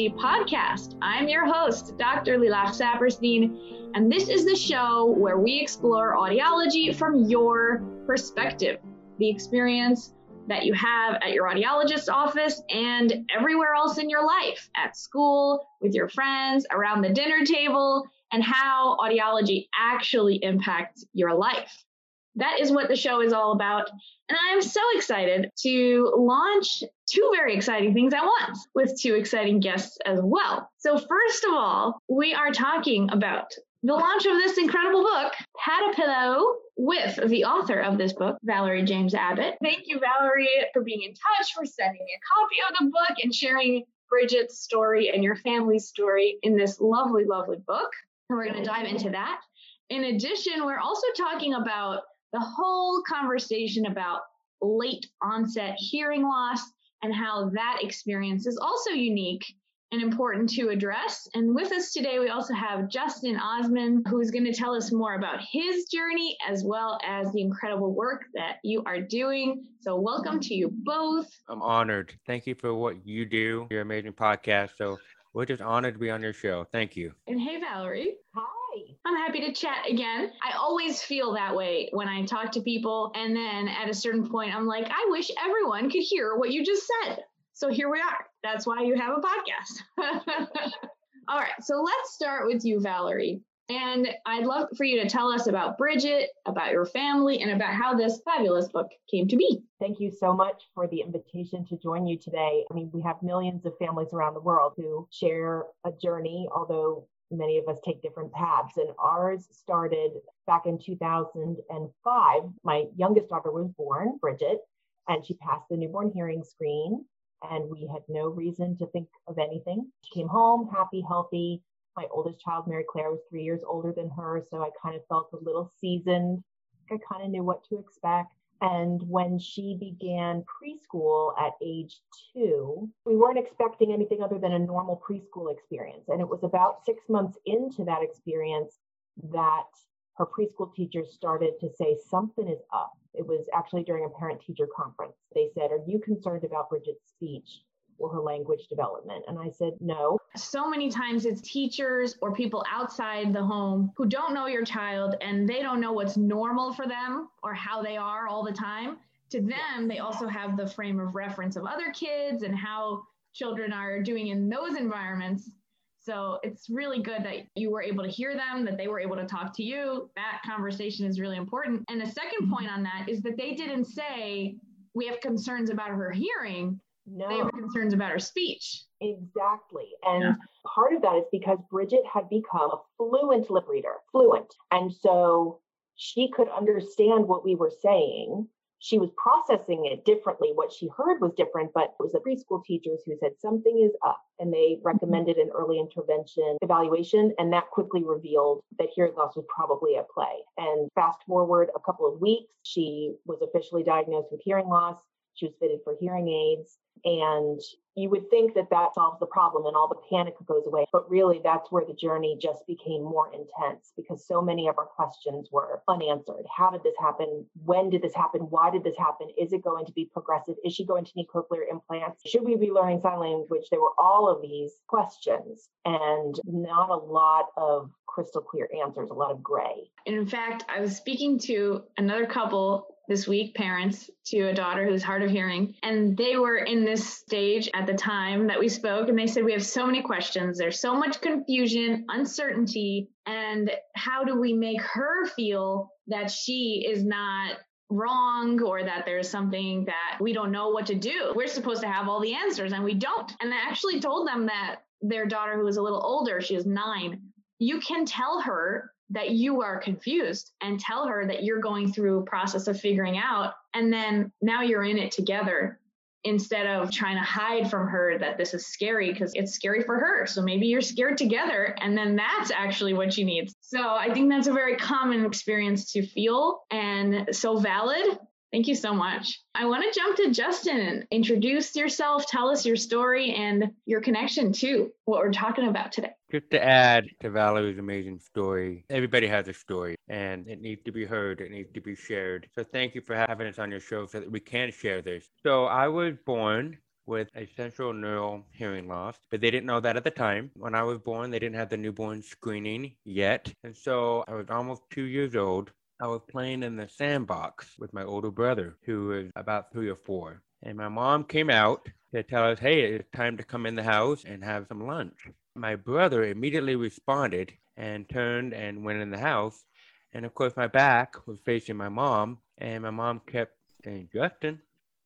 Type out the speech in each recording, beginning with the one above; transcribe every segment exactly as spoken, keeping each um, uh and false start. Technology Podcast. I'm your host, Doctor Lilach Saperstein, and this is the show where we explore audiology from your perspective, the experience that you have at your audiologist's office and everywhere else in your life, at school, with your friends, around the dinner table, and how audiology actually impacts your life. That is what the show is all about. And I'm so excited to launch two very exciting things at once with two exciting guests as well. So first of all, we are talking about the launch of this incredible book, Pat a Pillow, with the author of this book, Valerie James Abbott. Thank you, Valerie, for being in touch, for sending me a copy of the book and sharing Bridget's story and your family's story in this lovely, lovely book. And we're going to dive into that. In addition, we're also talking about the whole conversation about late onset hearing loss and how that experience is also unique and important to address. And with us today, we also have Justin Osmond, who's going to tell us more about his journey as well as the incredible work that you are doing. So welcome to you both. I'm honored. Thank you for what you do, your amazing podcast. So we're just honored to be on your show. Thank you. And hey, Valerie. Hi. I'm happy to chat again. I always feel that way when I talk to people. And then at a certain point, I'm like, I wish everyone could hear what you just said. So here we are. That's why you have a podcast. All right. So let's start with you, Valerie. And I'd love for you to tell us about Bridget, about your family, and about how this fabulous book came to be. Thank you so much for the invitation to join you today. I mean, we have millions of families around the world who share a journey, although many of us take different paths, and ours started back in two thousand five. My youngest daughter was born, Bridget, and she passed the newborn hearing screen, and we had no reason to think of anything. She came home happy, healthy. My oldest child, Mary Claire, was three years older than her, so I kind of felt a little seasoned. I kind of knew what to expect. And when she began preschool at age two, we weren't expecting anything other than a normal preschool experience. And it was about six months into that experience that her preschool teacher started to say, something is up. It was actually during a parent-teacher conference. They said, are you concerned about Bridget's speech or her language development? And I said, no. So many times it's teachers or people outside the home who don't know your child, and they don't know what's normal for them or how they are all the time. To them, they also have the frame of reference of other kids and how children are doing in those environments. So it's really good that you were able to hear them, that they were able to talk to you. That conversation is really important. And the second point on that is that they didn't say, we have concerns about her hearing. No. They were concerned about her speech. Exactly. And yeah. Part of that is because Bridget had become a fluent lip reader, fluent. And so she could understand what we were saying. She was processing it differently. What she heard was different, but it was the preschool teachers who said something is up, and they recommended an early intervention evaluation. And that quickly revealed that hearing loss was probably at play. And fast forward a couple of weeks, she was officially diagnosed with hearing loss. She was fitted for hearing aids. And you would think that that solves the problem and all the panic goes away. But really, that's where the journey just became more intense because so many of our questions were unanswered. How did this happen? When did this happen? Why did this happen? Is it going to be progressive? Is she going to need cochlear implants? Should we be learning sign language? There were all of these questions and not a lot of crystal clear answers, a lot of gray. In fact, I was speaking to another couple this week, parents to a daughter who's hard of hearing, and they were in this stage at the time that we spoke, and they said, we have so many questions. There's so much confusion, uncertainty, and how do we make her feel that she is not wrong or that there's something that we don't know what to do? We're supposed to have all the answers, and we don't. And I actually told them that their daughter, who was a little older, she was nine, you can tell her that you are confused and tell her that you're going through a process of figuring out. And then now you're in it together instead of trying to hide from her that this is scary because it's scary for her. So maybe you're scared together. And then that's actually what she needs. So I think that's a very common experience to feel and so valid. Thank you so much. I want to jump to Justin. Introduce yourself, tell us your story and your connection to what we're talking about today. Just to add to Valerie's amazing story, everybody has a story and it needs to be heard, it needs to be shared. So thank you for having us on your show so that we can share this. So I was born with a central neural hearing loss, but they didn't know that at the time. When I was born, they didn't have the newborn screening yet. And so I was almost two years old. I was playing in the sandbox with my older brother, who was about three or four. And my mom came out to tell us, hey, it's time to come in the house and have some lunch. My brother immediately responded and turned and went in the house. And of course, my back was facing my mom. And my mom kept saying, Justin,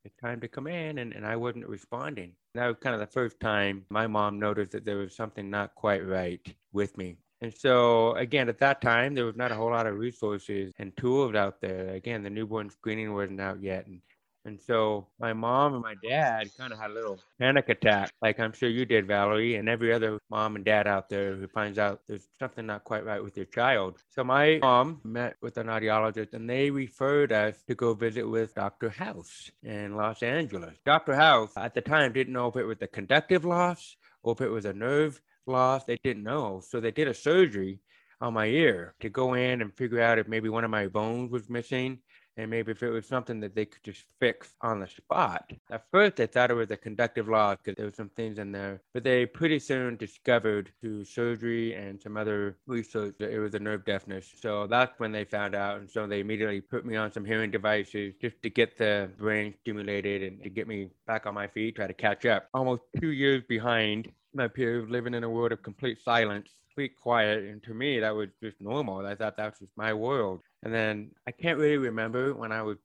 it's time to come in. And, and I wasn't responding. That was kind of the first time my mom noticed that there was something not quite right with me. And so, again, at that time, there was not a whole lot of resources and tools out there. Again, the newborn screening wasn't out yet. And, and so my mom and my dad kind of had a little panic attack, like I'm sure you did, Valerie, and every other mom and dad out there who finds out there's something not quite right with your child. So my mom met with an audiologist, and they referred us to go visit with Doctor House in Los Angeles. Doctor House, at the time, didn't know if it was a conductive loss or if it was a nerve loss. They didn't know. So they did a surgery on my ear to go in and figure out if maybe one of my bones was missing and maybe if it was something that they could just fix on the spot. At first, they thought it was a conductive loss because there were some things in there, but they pretty soon discovered through surgery and some other research that it was a nerve deafness. So that's when they found out, and so they immediately put me on some hearing devices just to get the brain stimulated and to get me back on my feet, try to catch up. Almost two years behind my peers, living in a world of complete silence, complete quiet, and to me, that was just normal. I thought that was just my world. And then I can't really remember when I was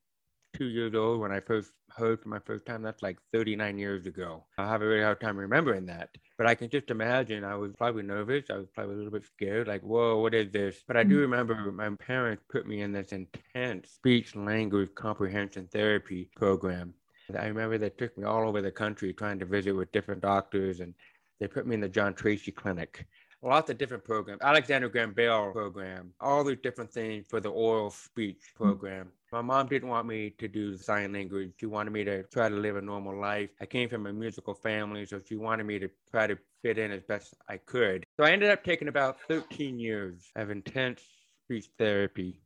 two years old, when I first heard for my first time. That's like thirty-nine years ago. I have a really hard time remembering that. But I can just imagine I was probably nervous. I was probably a little bit scared, like, whoa, what is this? But I do remember my parents put me in this intense speech language comprehension therapy program. I remember they took me all over the country trying to visit with different doctors, and they put me in the John Tracy clinic. Lots of different programs, Alexander Graham Bell program, all these different things for the oral speech program. My mom didn't want me to do sign language. She wanted me to try to live a normal life. I came from a musical family, so she wanted me to try to fit in as best I could. So I ended up taking about thirteen years of intense speech therapy,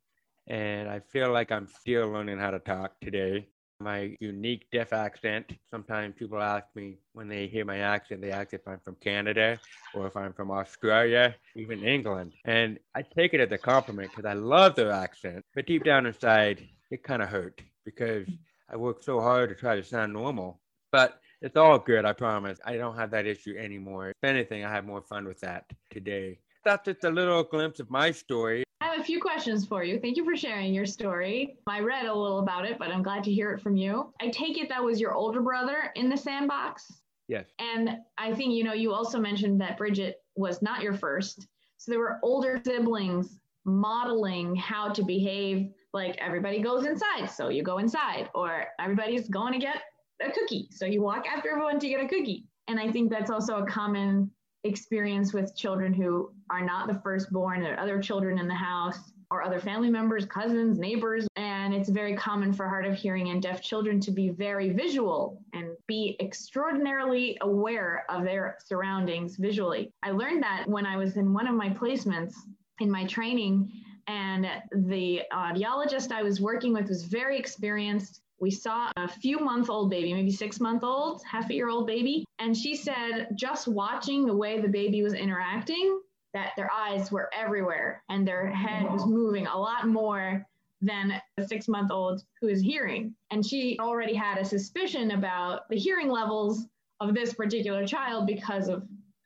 and I feel like I'm still learning how to talk today. My unique deaf accent. Sometimes people ask me when they hear my accent, they ask if I'm from Canada or if I'm from Australia, even England. And I take it as a compliment because I love their accent. But deep down inside, it kind of hurt because I work so hard to try to sound normal. But it's all good, I promise. I don't have that issue anymore. If anything, I have more fun with that today. That's just a little glimpse of my story. I have a few questions for you. Thank you for sharing your story. I read a little about it, but I'm glad to hear it from you. I take it that was your older brother in the sandbox? Yes. And I think, you know, you also mentioned that Bridget was not your first. So there were older siblings modeling how to behave, like everybody goes inside, so you go inside, or everybody's going to get a cookie, so you walk after everyone to get a cookie. And I think that's also a common experience with children who are not the firstborn. There are other children in the house or other family members, cousins, neighbors. And it's very common for hard of hearing and deaf children to be very visual and be extraordinarily aware of their surroundings visually. I learned that when I was in one of my placements in my training, and the audiologist I was working with was very experienced. We saw a few month old baby, maybe six month old, half a year old baby. And she said, just watching the way the baby was interacting, that their eyes were everywhere and their head was moving a lot more than a six month old who is hearing. And she already had a suspicion about the hearing levels of this particular child because of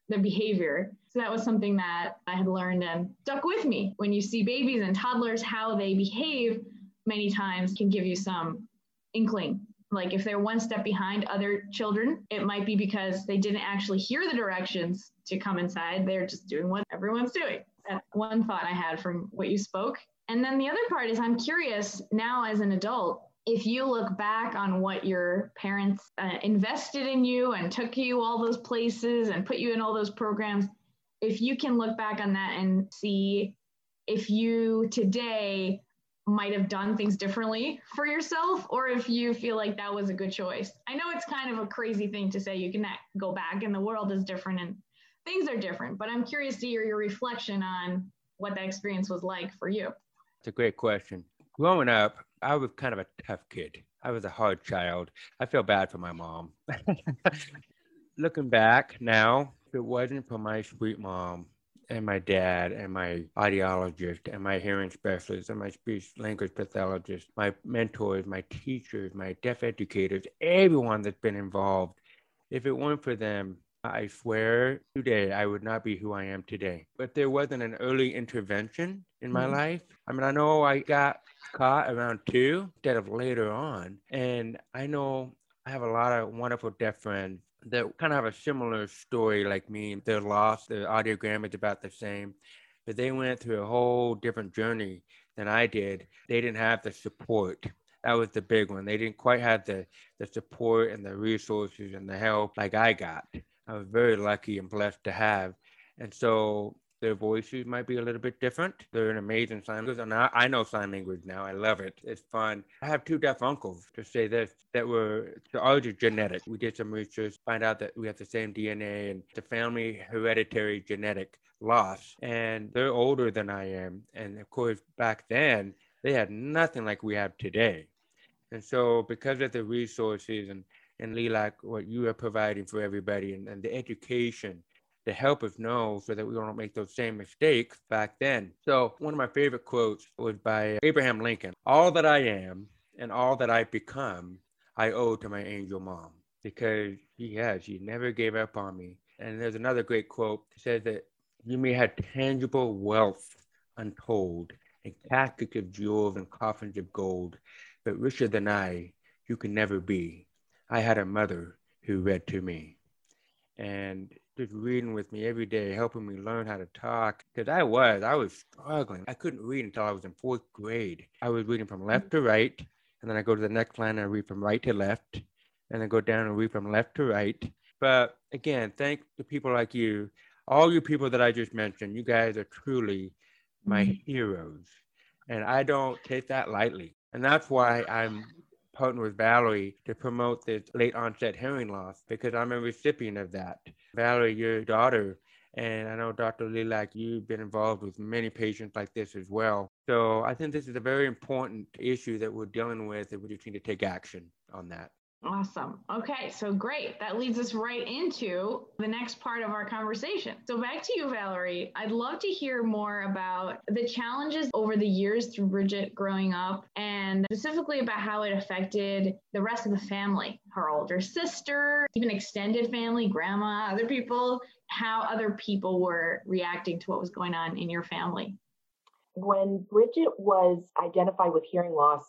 the behavior. So that was something that I had learned and stuck with me. When you see babies and toddlers, how they behave many times can give you some inkling. Like if they're one step behind other children, it might be because they didn't actually hear the directions to come inside. They're just doing what everyone's doing. That's one thought I had from what you spoke. And then the other part is I'm curious now as an adult, if you look back on what your parents uh, invested in you and took you all those places and put you in all those programs, if you can look back on that and see if you today might have done things differently for yourself, or if you feel like that was a good choice. I know it's kind of a crazy thing to say you can go back and the world is different and things are different, but I'm curious to hear your reflection on what that experience was like for you. It's a great question. Growing up, I was kind of a tough kid. I was a hard child. I feel bad for my mom. Looking back now, if it wasn't for my sweet mom and my dad and my audiologist and my hearing specialist and my speech language pathologist, my mentors, my teachers, my deaf educators, everyone that's been involved, if it weren't for them, I swear today, I would not be who I am today. But there wasn't an early intervention in my mm-hmm. life. I mean, I know I got caught around two instead of later on. And I know I have a lot of wonderful deaf friends that kind of have a similar story like me. They're lost. Their audiogram is about the same. But they went through a whole different journey than I did. They didn't have the support. That was the big one. They didn't quite have the, the support and the resources and the help like I got. I was very lucky and blessed to have. And so their voices might be a little bit different. They're an amazing sign language. And I, I know sign language now. I love it. It's fun. I have two deaf uncles, to say this, that were genetic. We did some research, find out that we have the same D N A and the family hereditary genetic loss. And they're older than I am. And of course, back then, they had nothing like we have today. And so because of the resources and And Lilach, what you are providing for everybody and, and the education to help us know so that we don't make those same mistakes back then. So one of my favorite quotes was by Abraham Lincoln. All that I am and all that I become, I owe to my angel mom, because she has, she never gave up on me. And there's another great quote that says that you may have tangible wealth untold and caskets of jewels and coffins of gold, but richer than I, you can never be. I had a mother who read to me and just reading with me every day, helping me learn how to talk. Because I was, I was struggling. I couldn't read until I was in fourth grade. I was reading from left to right, and then I go to the next line and I read from right to left, and then go down and read from left to right. But again, thanks to people like you, all you people that I just mentioned, you guys are truly my mm-hmm. heroes. And I don't take that lightly. And that's why I'm partnered with Valerie to promote this late onset hearing loss, because I'm a recipient of that. Valerie, your daughter, and I know Doctor Lilach, you've been involved with many patients like this as well. So I think this is a very important issue that we're dealing with, and we just need to take action on that. Awesome. Okay, so great. That leads us right into the next part of our conversation. So back to you, Valerie. I'd love to hear more about the challenges over the years through Bridget growing up, and specifically about how it affected the rest of the family, her older sister, even extended family, grandma, other people, how other people were reacting to what was going on in your family. When Bridget was identified with hearing loss,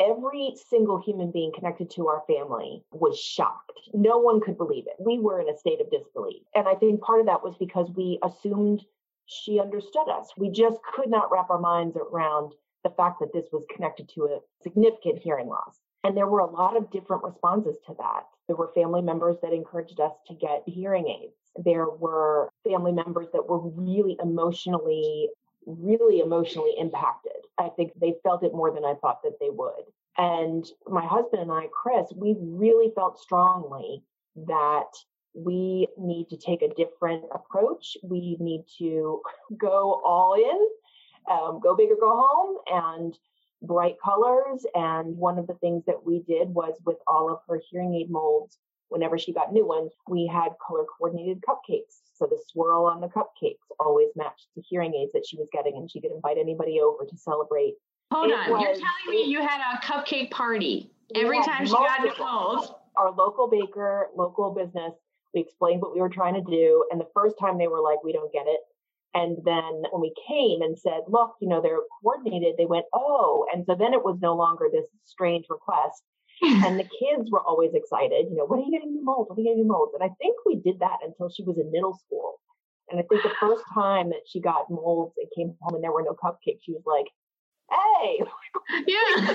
every single human being connected to our family was shocked. No one could believe it. We were in a state of disbelief. And I think part of that was because we assumed she understood us. We just could not wrap our minds around the fact that this was connected to a significant hearing loss. And there were a lot of different responses to that. There were family members that encouraged us to get hearing aids. There were family members that were really emotionally, really emotionally impacted. I think they felt it more than I thought that they would. And my husband and I, Chris, we really felt strongly that we need to take a different approach. We need to go all in, um, go big or go home, and bright colors. And one of the things that we did was with all of her hearing aid molds, whenever she got new ones, we had color coordinated cupcakes. So the swirl on the cupcakes always matched the hearing aids that she was getting, and she could invite anybody over to celebrate. Hold it on, was, you're telling me you had a cupcake party every time she got new molds? Our local baker, local business, we explained what we were trying to do. And the first time they were like, we don't get it. And then when we came and said, look, you know, they're coordinated, they went, oh. And so then it was no longer this strange request. And the kids were always excited, you know, what are you getting new molds? What are you getting new molds? And I think we did that until she was in middle school. And I think the first time that she got molds and came home and there were no cupcakes, she was like, hey. Yeah.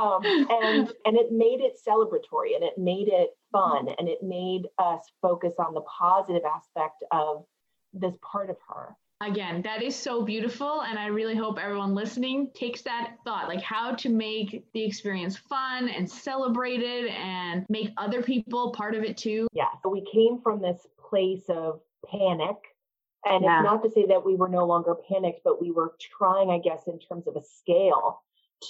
um, and, and it made it celebratory, and it made it fun, and it made us focus on the positive aspect of this part of her. Again, that is so beautiful, and I really hope everyone listening takes that thought, like how to make the experience fun and celebrated and make other people part of it too. Yeah, so we came from this place of panic, and yeah. It's not to say that we were no longer panicked, but we were trying, I guess, in terms of a scale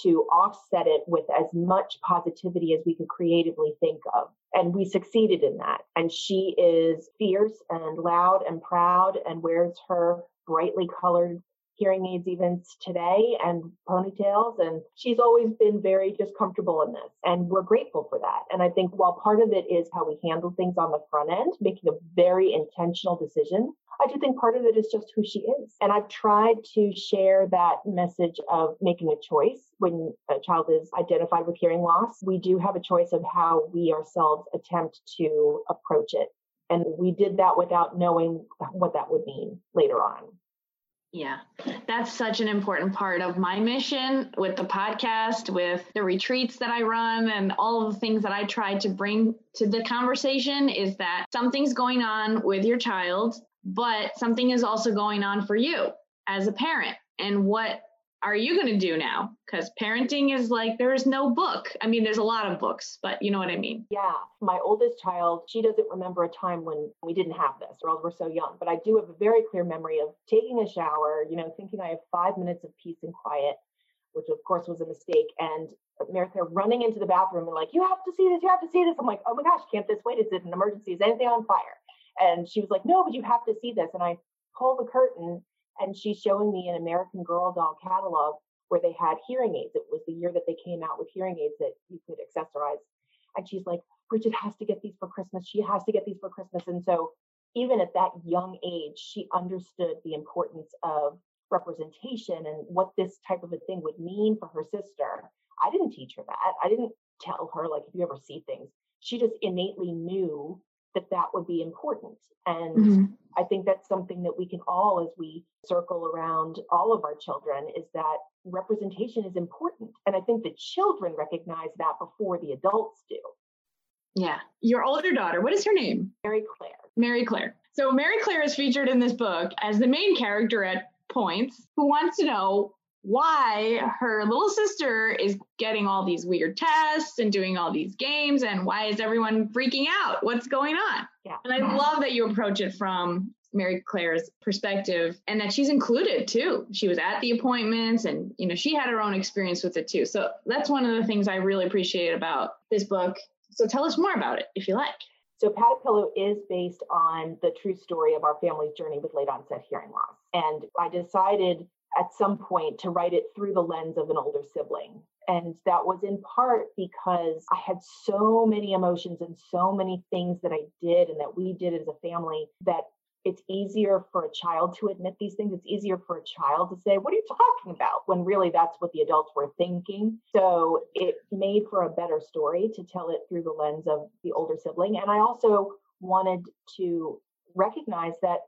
to offset it with as much positivity as we could creatively think of. And we succeeded in that. And she is fierce and loud and proud and wears her brightly colored hearing aids even today and ponytails. And she's always been very just comfortable in this. And we're grateful for that. And I think while part of it is how we handle things on the front end, making a very intentional decision, I do think part of it is just who she is. And I've tried to share that message of making a choice when a child is identified with hearing loss. We do have a choice of how we ourselves attempt to approach it. And we did that without knowing what that would mean later on. Yeah, that's such an important part of my mission with the podcast, with the retreats that I run, and all of the things that I try to bring to the conversation is that something's going on with your child, but something is also going on for you as a parent. And what are you going to do now? Because parenting is like, there is no book. I mean, there's a lot of books, but you know what I mean? Yeah. My oldest child, she doesn't remember a time when we didn't have this, or else we're so young. But I do have a very clear memory of taking a shower, you know, thinking I have five minutes of peace and quiet, which of course was a mistake. And Mary Claire running into the bathroom and like, you have to see this, you have to see this. I'm like, oh my gosh, can't this wait? Is it an emergency? Is anything on fire? And she was like, no, but you have to see this. And I pull the curtain and she's showing me an American Girl doll catalog where they had hearing aids. It was the year that they came out with hearing aids that you could accessorize. And she's like, Bridget has to get these for Christmas. She has to get these for Christmas. And so even at that young age, she understood the importance of representation and what this type of a thing would mean for her sister. I didn't teach her that. I didn't tell her, like, if you ever see things, she just innately knew that that would be important. And mm-hmm. I think that's something that we can all, as we circle around all of our children, is that representation is important. And I think the children recognize that before the adults do. Yeah. Your older daughter, what is her name? Mary Claire. Mary Claire. So Mary Claire is featured in this book as the main character at points who wants to know why her little sister is getting all these weird tests and doing all these games, and why is everyone freaking out? What's going on? Yeah. And I love that you approach it from Mary Claire's perspective, and that she's included too. She was at the appointments, and you know, she had her own experience with it too. So that's one of the things I really appreciate about this book. So tell us more about it if you like. So Pat a Pillow is based on the true story of our family's journey with late onset hearing loss. And I decided at some point to write it through the lens of an older sibling. And that was in part because I had so many emotions and so many things that I did and that we did as a family that it's easier for a child to admit these things. It's easier for a child to say, what are you talking about? When really that's what the adults were thinking. So it made for a better story to tell it through the lens of the older sibling. And I also wanted to recognize that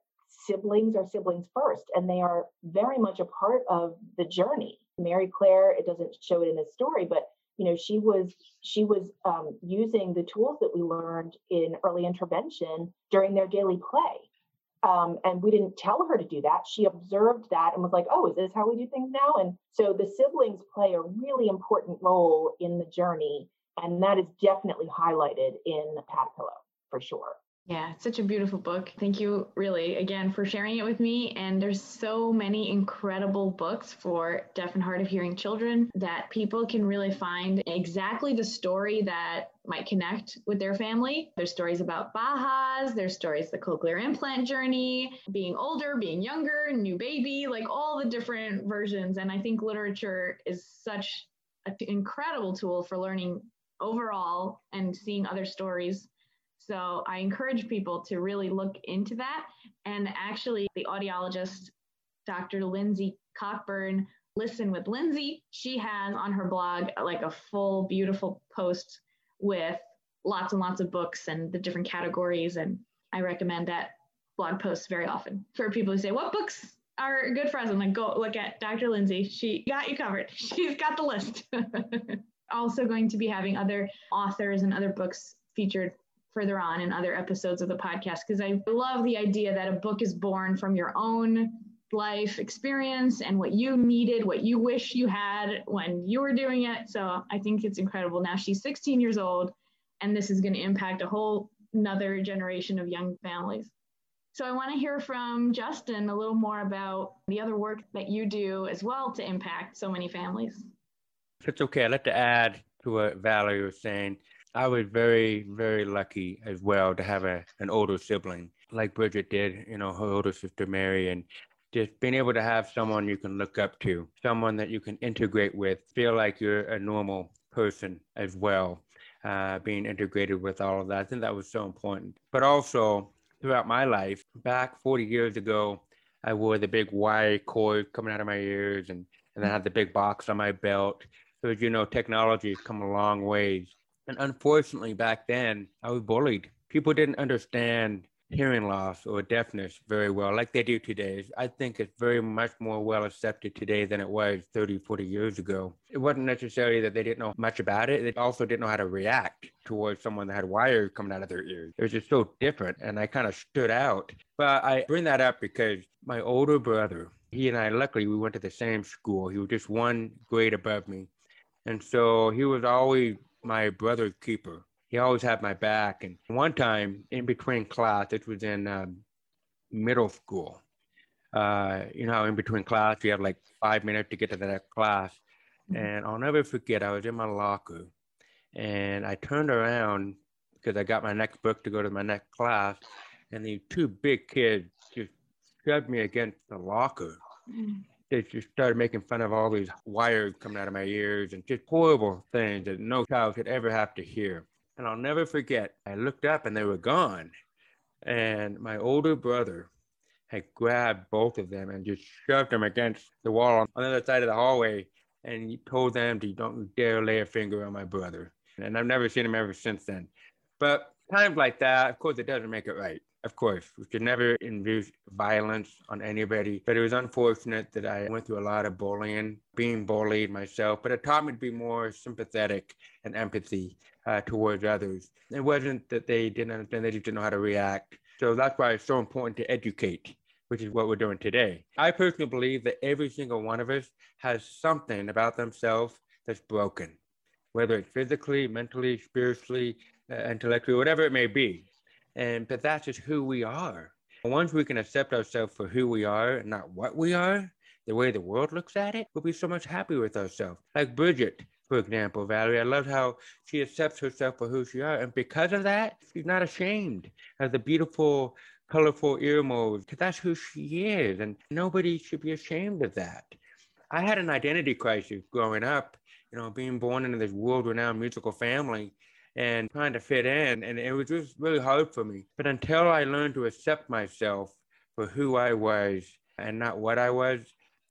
siblings are siblings first, and they are very much a part of the journey. Mary Claire, it doesn't show it in this story, but you know, she was she was um, using the tools that we learned in early intervention during their daily play, um, and we didn't tell her to do that. She observed that and was like, "Oh, is this how we do things now?" And so the siblings play a really important role in the journey, and that is definitely highlighted in Pat a Pillow for sure. Yeah, it's such a beautiful book. Thank you, really, again, for sharing it with me. And there's so many incredible books for deaf and hard of hearing children that people can really find exactly the story that might connect with their family. There's stories about Bajas, there's stories, the cochlear implant journey, being older, being younger, new baby, like all the different versions. And I think literature is such an incredible tool for learning overall and seeing other stories. So I encourage people to really look into that. And actually, the audiologist, Doctor Lindsay Cockburn, Listen with Lindsay, she has on her blog like a full, beautiful post with lots and lots of books and the different categories. And I recommend that blog post very often for people who say, what books are good for us? I'm like, go look at Doctor Lindsay. She got you covered. She's got the list. Also going to be having other authors and other books featured further on in other episodes of the podcast, because I love the idea that a book is born from your own life experience and what you needed, what you wish you had when you were doing it. So I think it's incredible. Now she's sixteen years old, and this is going to impact a whole another generation of young families. So I want to hear from Justin a little more about the other work that you do as well to impact so many families. It's okay. I'd like to add to what Valerie was saying. I was very, very lucky as well to have a, an older sibling like Bridget did, you know, her older sister, Mary, and just being able to have someone you can look up to, someone that you can integrate with, feel like you're a normal person as well, uh, being integrated with all of that. I think that was so important. But also throughout my life, back forty years ago, I wore the big wire cord coming out of my ears and, and I had the big box on my belt. So as you know, technology has come a long ways. And unfortunately, back then, I was bullied. People didn't understand hearing loss or deafness very well, like they do today. I think it's very much more well accepted today than it was thirty, forty years ago. It wasn't necessarily that they didn't know much about it. They also didn't know how to react towards someone that had wires coming out of their ears. It was just so different, and I kind of stood out. But I bring that up because my older brother, he and I, luckily, we went to the same school. He was just one grade above me. And so he was always my brother's keeper. He always had my back. And one time in between class, this was in um, middle school. Uh, you know, in between class, you have like five minutes to get to the next class. And I'll never forget, I was in my locker and I turned around because I got my next book to go to my next class. And these two big kids just shoved me against the locker. Mm. They just started making fun of all these wires coming out of my ears and just horrible things that no child should ever have to hear. And I'll never forget, I looked up and they were gone. And my older brother had grabbed both of them and just shoved them against the wall on the other side of the hallway. And he told them to don't dare lay a finger on my brother. And I've never seen him ever since then. But times like that, of course, it doesn't make it right. Of course, we should never induce violence on anybody. But it was unfortunate that I went through a lot of bullying, being bullied myself. But it taught me to be more sympathetic and empathy uh, towards others. It wasn't that they didn't understand, they just didn't know how to react. So that's why it's so important to educate, which is what we're doing today. I personally believe that every single one of us has something about themselves that's broken, whether it's physically, mentally, spiritually, uh, intellectually, whatever it may be. And but that's just who we are. Once we can accept ourselves for who we are and not what we are, the way the world looks at it, we'll be so much happier with ourselves. Like Bridget, for example, Valerie, I love how she accepts herself for who she are. And because of that, she's not ashamed of the beautiful, colorful ear mold. Because that's who she is. And nobody should be ashamed of that. I had an identity crisis growing up, you know, being born into this world-renowned musical family and trying to fit in. And it was just really hard for me. But until I learned to accept myself for who I was and not what I was,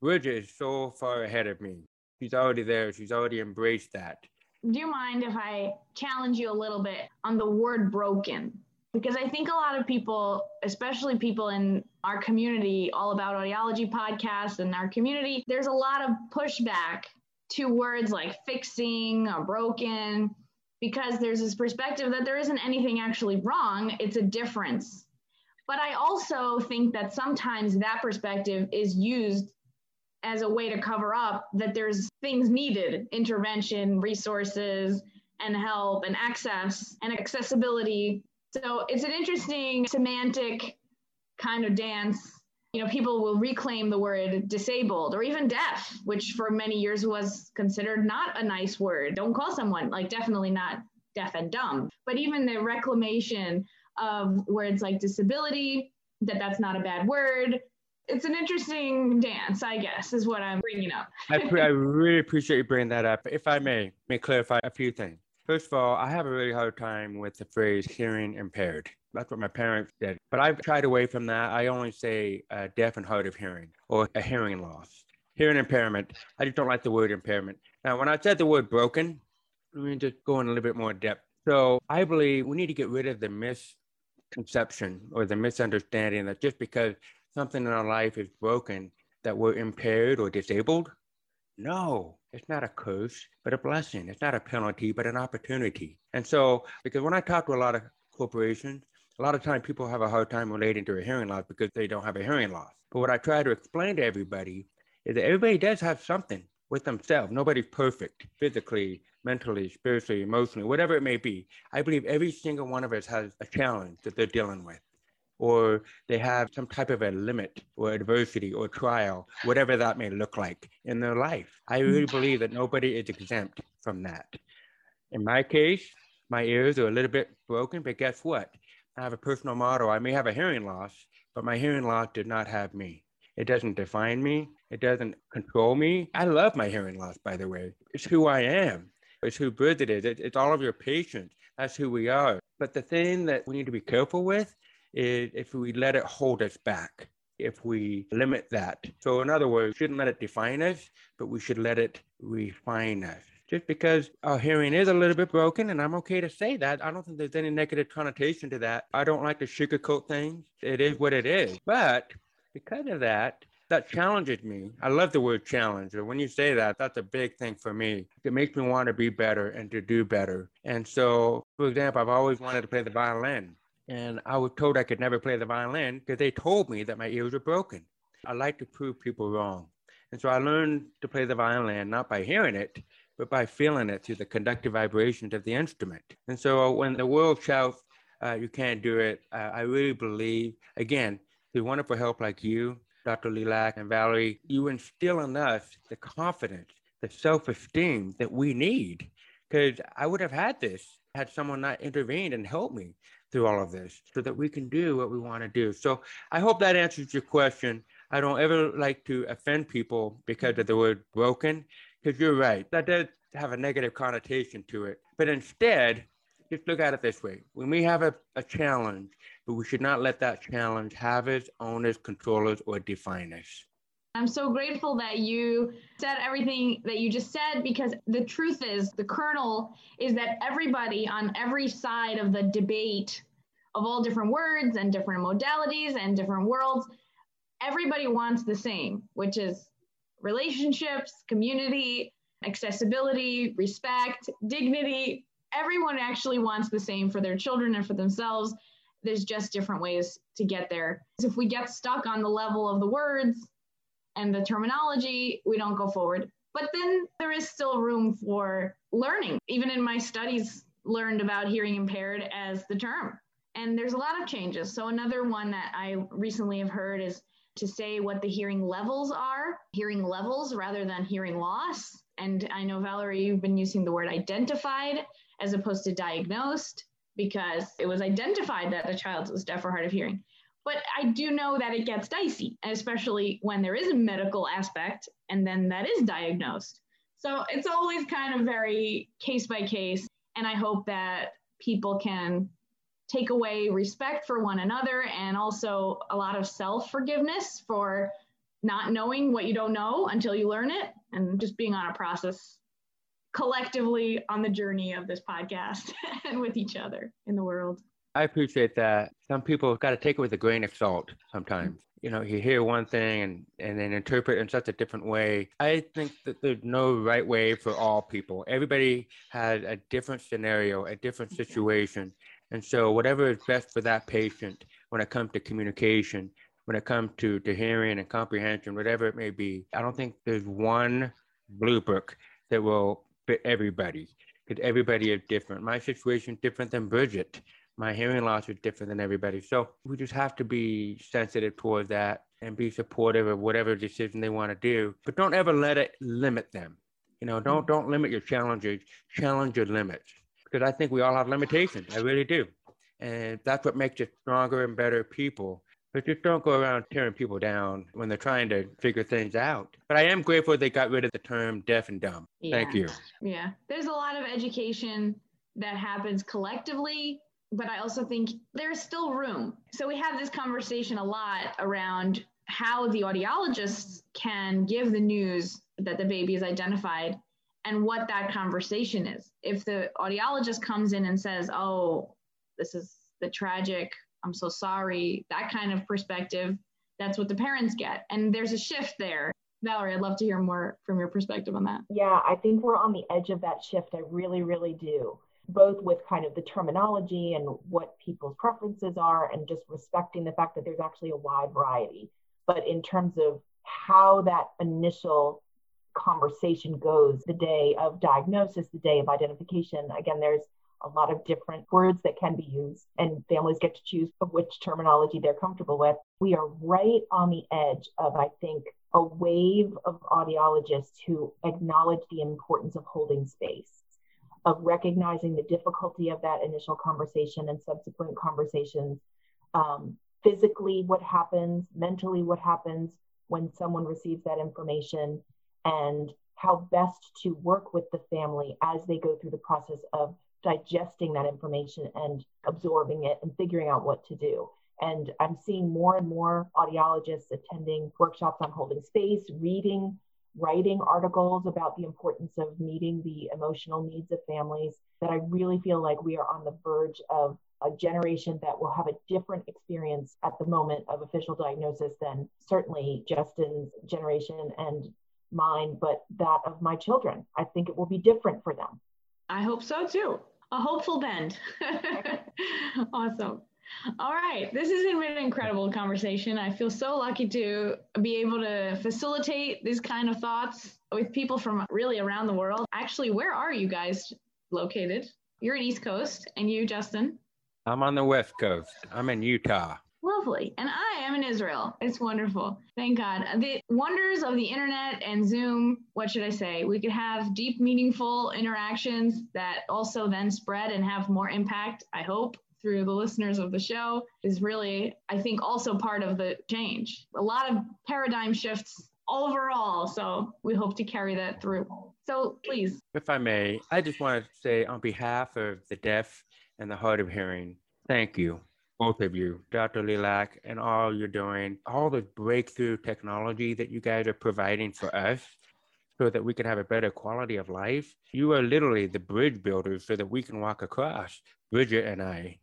Bridget is so far ahead of me. She's already there. She's already embraced that. Do you mind if I challenge you a little bit on the word broken? Because I think a lot of people, especially people in our community, All About Audiology podcast and our community, there's a lot of pushback to words like fixing or broken, because there's this perspective that there isn't anything actually wrong, it's a difference. But I also think that sometimes that perspective is used as a way to cover up that there's things needed, intervention, resources, and help, and access, and accessibility. So it's an interesting semantic kind of dance. You know, people will reclaim the word disabled or even deaf, which for many years was considered not a nice word. Don't call someone, like, definitely not deaf and dumb. But even the reclamation of words like disability, that that's not a bad word. It's an interesting dance, I guess, is what I'm bringing up. I, pre- I really appreciate you bringing that up. If I may, let me clarify a few things. First of all, I have a really hard time with the phrase hearing impaired. That's what my parents did. But I've tried away from that. I only say uh, deaf and hard of hearing or a hearing loss. Hearing impairment. I just don't like the word impairment. Now, when I said the word broken, let me just go in a little bit more depth. So I believe we need to get rid of the misconception or the misunderstanding that just because something in our life is broken, that we're impaired or disabled. No, it's not a curse, but a blessing. It's not a penalty, but an opportunity. And so, because when I talk to a lot of corporations, a lot of times people have a hard time relating to a hearing loss because they don't have a hearing loss. But what I try to explain to everybody is that everybody does have something with themselves. Nobody's perfect physically, mentally, spiritually, emotionally, whatever it may be. I believe every single one of us has a challenge that they're dealing with. or they have some type of a limit or adversity or trial, whatever that may look like in their life. I really believe that nobody is exempt from that. In my case, my ears are a little bit broken, but guess what? I have a personal motto. I may have a hearing loss, but my hearing loss did not have me. It doesn't define me. It doesn't control me. I love my hearing loss, by the way. It's who I am. It's who Bridget is. It, it's all of your patients. That's who we are. But the thing that we need to be careful with is if we let it hold us back, if we limit that. So in other words, we shouldn't let it define us, but we should let it refine us. Just because our hearing is a little bit broken, and I'm okay to say that, I don't think there's any negative connotation to that. I don't like to sugarcoat things. It is what it is. But because of that, that challenges me. I love the word challenge. When you say that, that's a big thing for me. It makes me want to be better and to do better. And so, for example, I've always wanted to play the violin. And I was told I could never play the violin because they told me that my ears were broken. I like to prove people wrong. And so I learned to play the violin, not by hearing it, but by feeling it through the conductive vibrations of the instrument. And so when the world shouts, uh, you can't do it, uh, I really believe, again, through wonderful help like you, Doctor Lilach and Valerie, you instill in us the confidence, the self-esteem that we need. Because I would have had this had someone not intervened and helped me through all of this so that we can do what we want to do. So I hope that answers your question. I don't ever like to offend people because of the word broken, because you're right. That does have a negative connotation to it. But instead, just look at it this way. We may have a, a challenge, but we should not let that challenge have us, own us, control us, or define us. I'm so grateful that you said everything that you just said, because the truth is, the kernel is that everybody on every side of the debate of all different words and different modalities and different worlds, everybody wants the same, which is relationships, community, accessibility, respect, dignity. Everyone actually wants the same for their children and for themselves. There's just different ways to get there. So if we get stuck on the level of the words and the terminology, we don't go forward. But then there is still room for learning. Even in my studies, learned about hearing impaired as the term. And there's a lot of changes. So another one that I recently have heard is to say what the hearing levels are, hearing levels rather than hearing loss. And I know, Valerie, you've been using the word identified as opposed to diagnosed, because it was identified that the child was deaf or hard of hearing. But I do know that it gets dicey, especially when there is a medical aspect and then that is diagnosed. So it's always kind of very case by case. And I hope that people can take away respect for one another and also a lot of self-forgiveness for not knowing what you don't know until you learn it, and just being on a process collectively on the journey of this podcast and with each other in the world. I appreciate that. Some people got to take it with a grain of salt sometimes. You know, you hear one thing and, and then interpret it in such a different way. I think that there's no right way for all people. Everybody has a different scenario, a different situation. And so whatever is best for that patient when it comes to communication, when it comes to, to hearing and comprehension, whatever it may be, I don't think there's one blue book that will fit everybody, because everybody is different. My situation is different than Bridget. My hearing loss is different than everybody. So we just have to be sensitive towards that and be supportive of whatever decision they want to do. But don't ever let it limit them. You know, don't don't limit your challenges. Challenge your limits. Because I think we all have limitations. I really do. And that's what makes us stronger and better people. But just don't go around tearing people down when they're trying to figure things out. But I am grateful they got rid of the term deaf and dumb. Yeah. Thank you. Yeah. There's a lot of education that happens collectively. But I also think there's still room. So we have this conversation a lot around how the audiologists can give the news that the baby is identified and what that conversation is. If the audiologist comes in and says, oh, this is the tragic, I'm so sorry, that kind of perspective, that's what the parents get. And there's a shift there. Valerie, I'd love to hear more from your perspective on that. Yeah, I think we're on the edge of that shift. I really, really do. Both with kind of the terminology and what people's preferences are, and just respecting the fact that there's actually a wide variety. But in terms of how that initial conversation goes, the day of diagnosis, the day of identification, again, there's a lot of different words that can be used, and families get to choose from which terminology they're comfortable with. We are right on the edge of, I think, a wave of audiologists who acknowledge the importance of holding space, of recognizing the difficulty of that initial conversation and subsequent conversations, um, physically what happens, mentally what happens when someone receives that information, and how best to work with the family as they go through the process of digesting that information and absorbing it and figuring out what to do. And I'm seeing more and more audiologists attending workshops on holding space, reading, writing articles about the importance of meeting the emotional needs of families, that I really feel like we are on the verge of a generation that will have a different experience at the moment of official diagnosis than certainly Justin's generation and mine, but that of my children. I think it will be different for them. I hope so too. A hopeful bend. Awesome. All right. This has been an incredible conversation. I feel so lucky to be able to facilitate these kind of thoughts with people from really around the world. Actually, where are you guys located? You're in East Coast, and you, Justin? I'm on the West Coast. I'm in Utah. Lovely. And I am in Israel. It's wonderful. Thank God. The wonders of the internet and Zoom, what should I say? We could have deep, meaningful interactions that also then spread and have more impact, I hope, through the listeners of the show, is really, I think, also part of the change. A lot of paradigm shifts overall. So we hope to carry that through. So please. If I may, I just want to say on behalf of the deaf and the hard of hearing, thank you. Both of you, Doctor Lilach, and all you're doing, all the breakthrough technology that you guys are providing for us so that we can have a better quality of life. You are literally the bridge builders so that we can walk across, Bridget and I,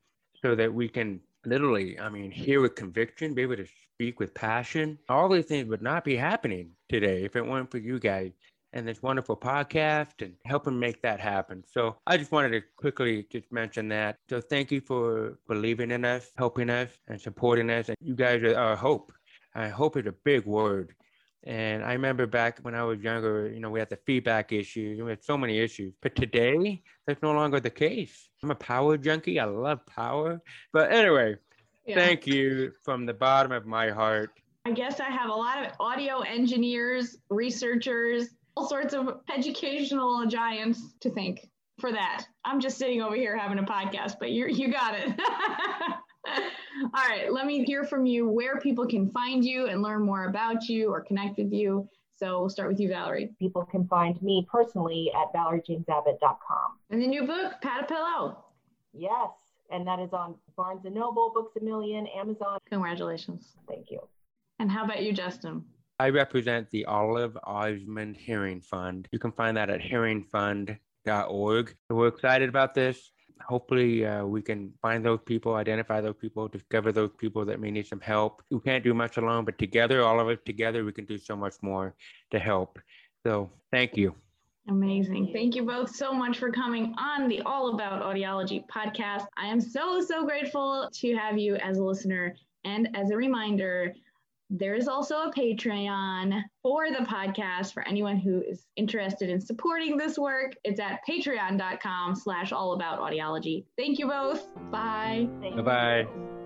so that we can literally, I mean, hear with conviction, be able to speak with passion. All these things would not be happening today if it weren't for you guys and this wonderful podcast and helping make that happen. So I just wanted to quickly just mention that. So thank you for believing in us, helping us, and supporting us. And you guys are our hope. I hope is a big word. And I remember back when I was younger, you know, we had the feedback issues. We had so many issues. But today, that's no longer the case. I'm a power junkie. I love power. But anyway, yeah. Thank you from the bottom of my heart. I guess I have a lot of audio engineers, researchers, all sorts of educational giants to thank for that. I'm just sitting over here having a podcast, but you you got it. All right, let me hear from you where people can find you and learn more about you or connect with you. So we'll start with you, Valerie. People can find me personally at valerie james abbott dot com. And the new book, Pat a Pillow. Yes, and that is on Barnes and Noble, Books a Million, Amazon. Congratulations. Thank you. And how about you, Justin? I represent the Olive Osmond Hearing Fund. You can find that at hearing fund dot org. We're excited about this. Hopefully uh, we can find those people, identify those people, discover those people that may need some help. We can't do much alone, but together, all of us together, we can do so much more to help. So thank you. Amazing. Thank you both so much for coming on the All About Audiology podcast. I am so, so grateful to have you as a listener. And as a reminder, there is also a Patreon for the podcast for anyone who is interested in supporting this work. It's at patreon dot com slash all about audiology. Thank you both. Bye. Bye-bye.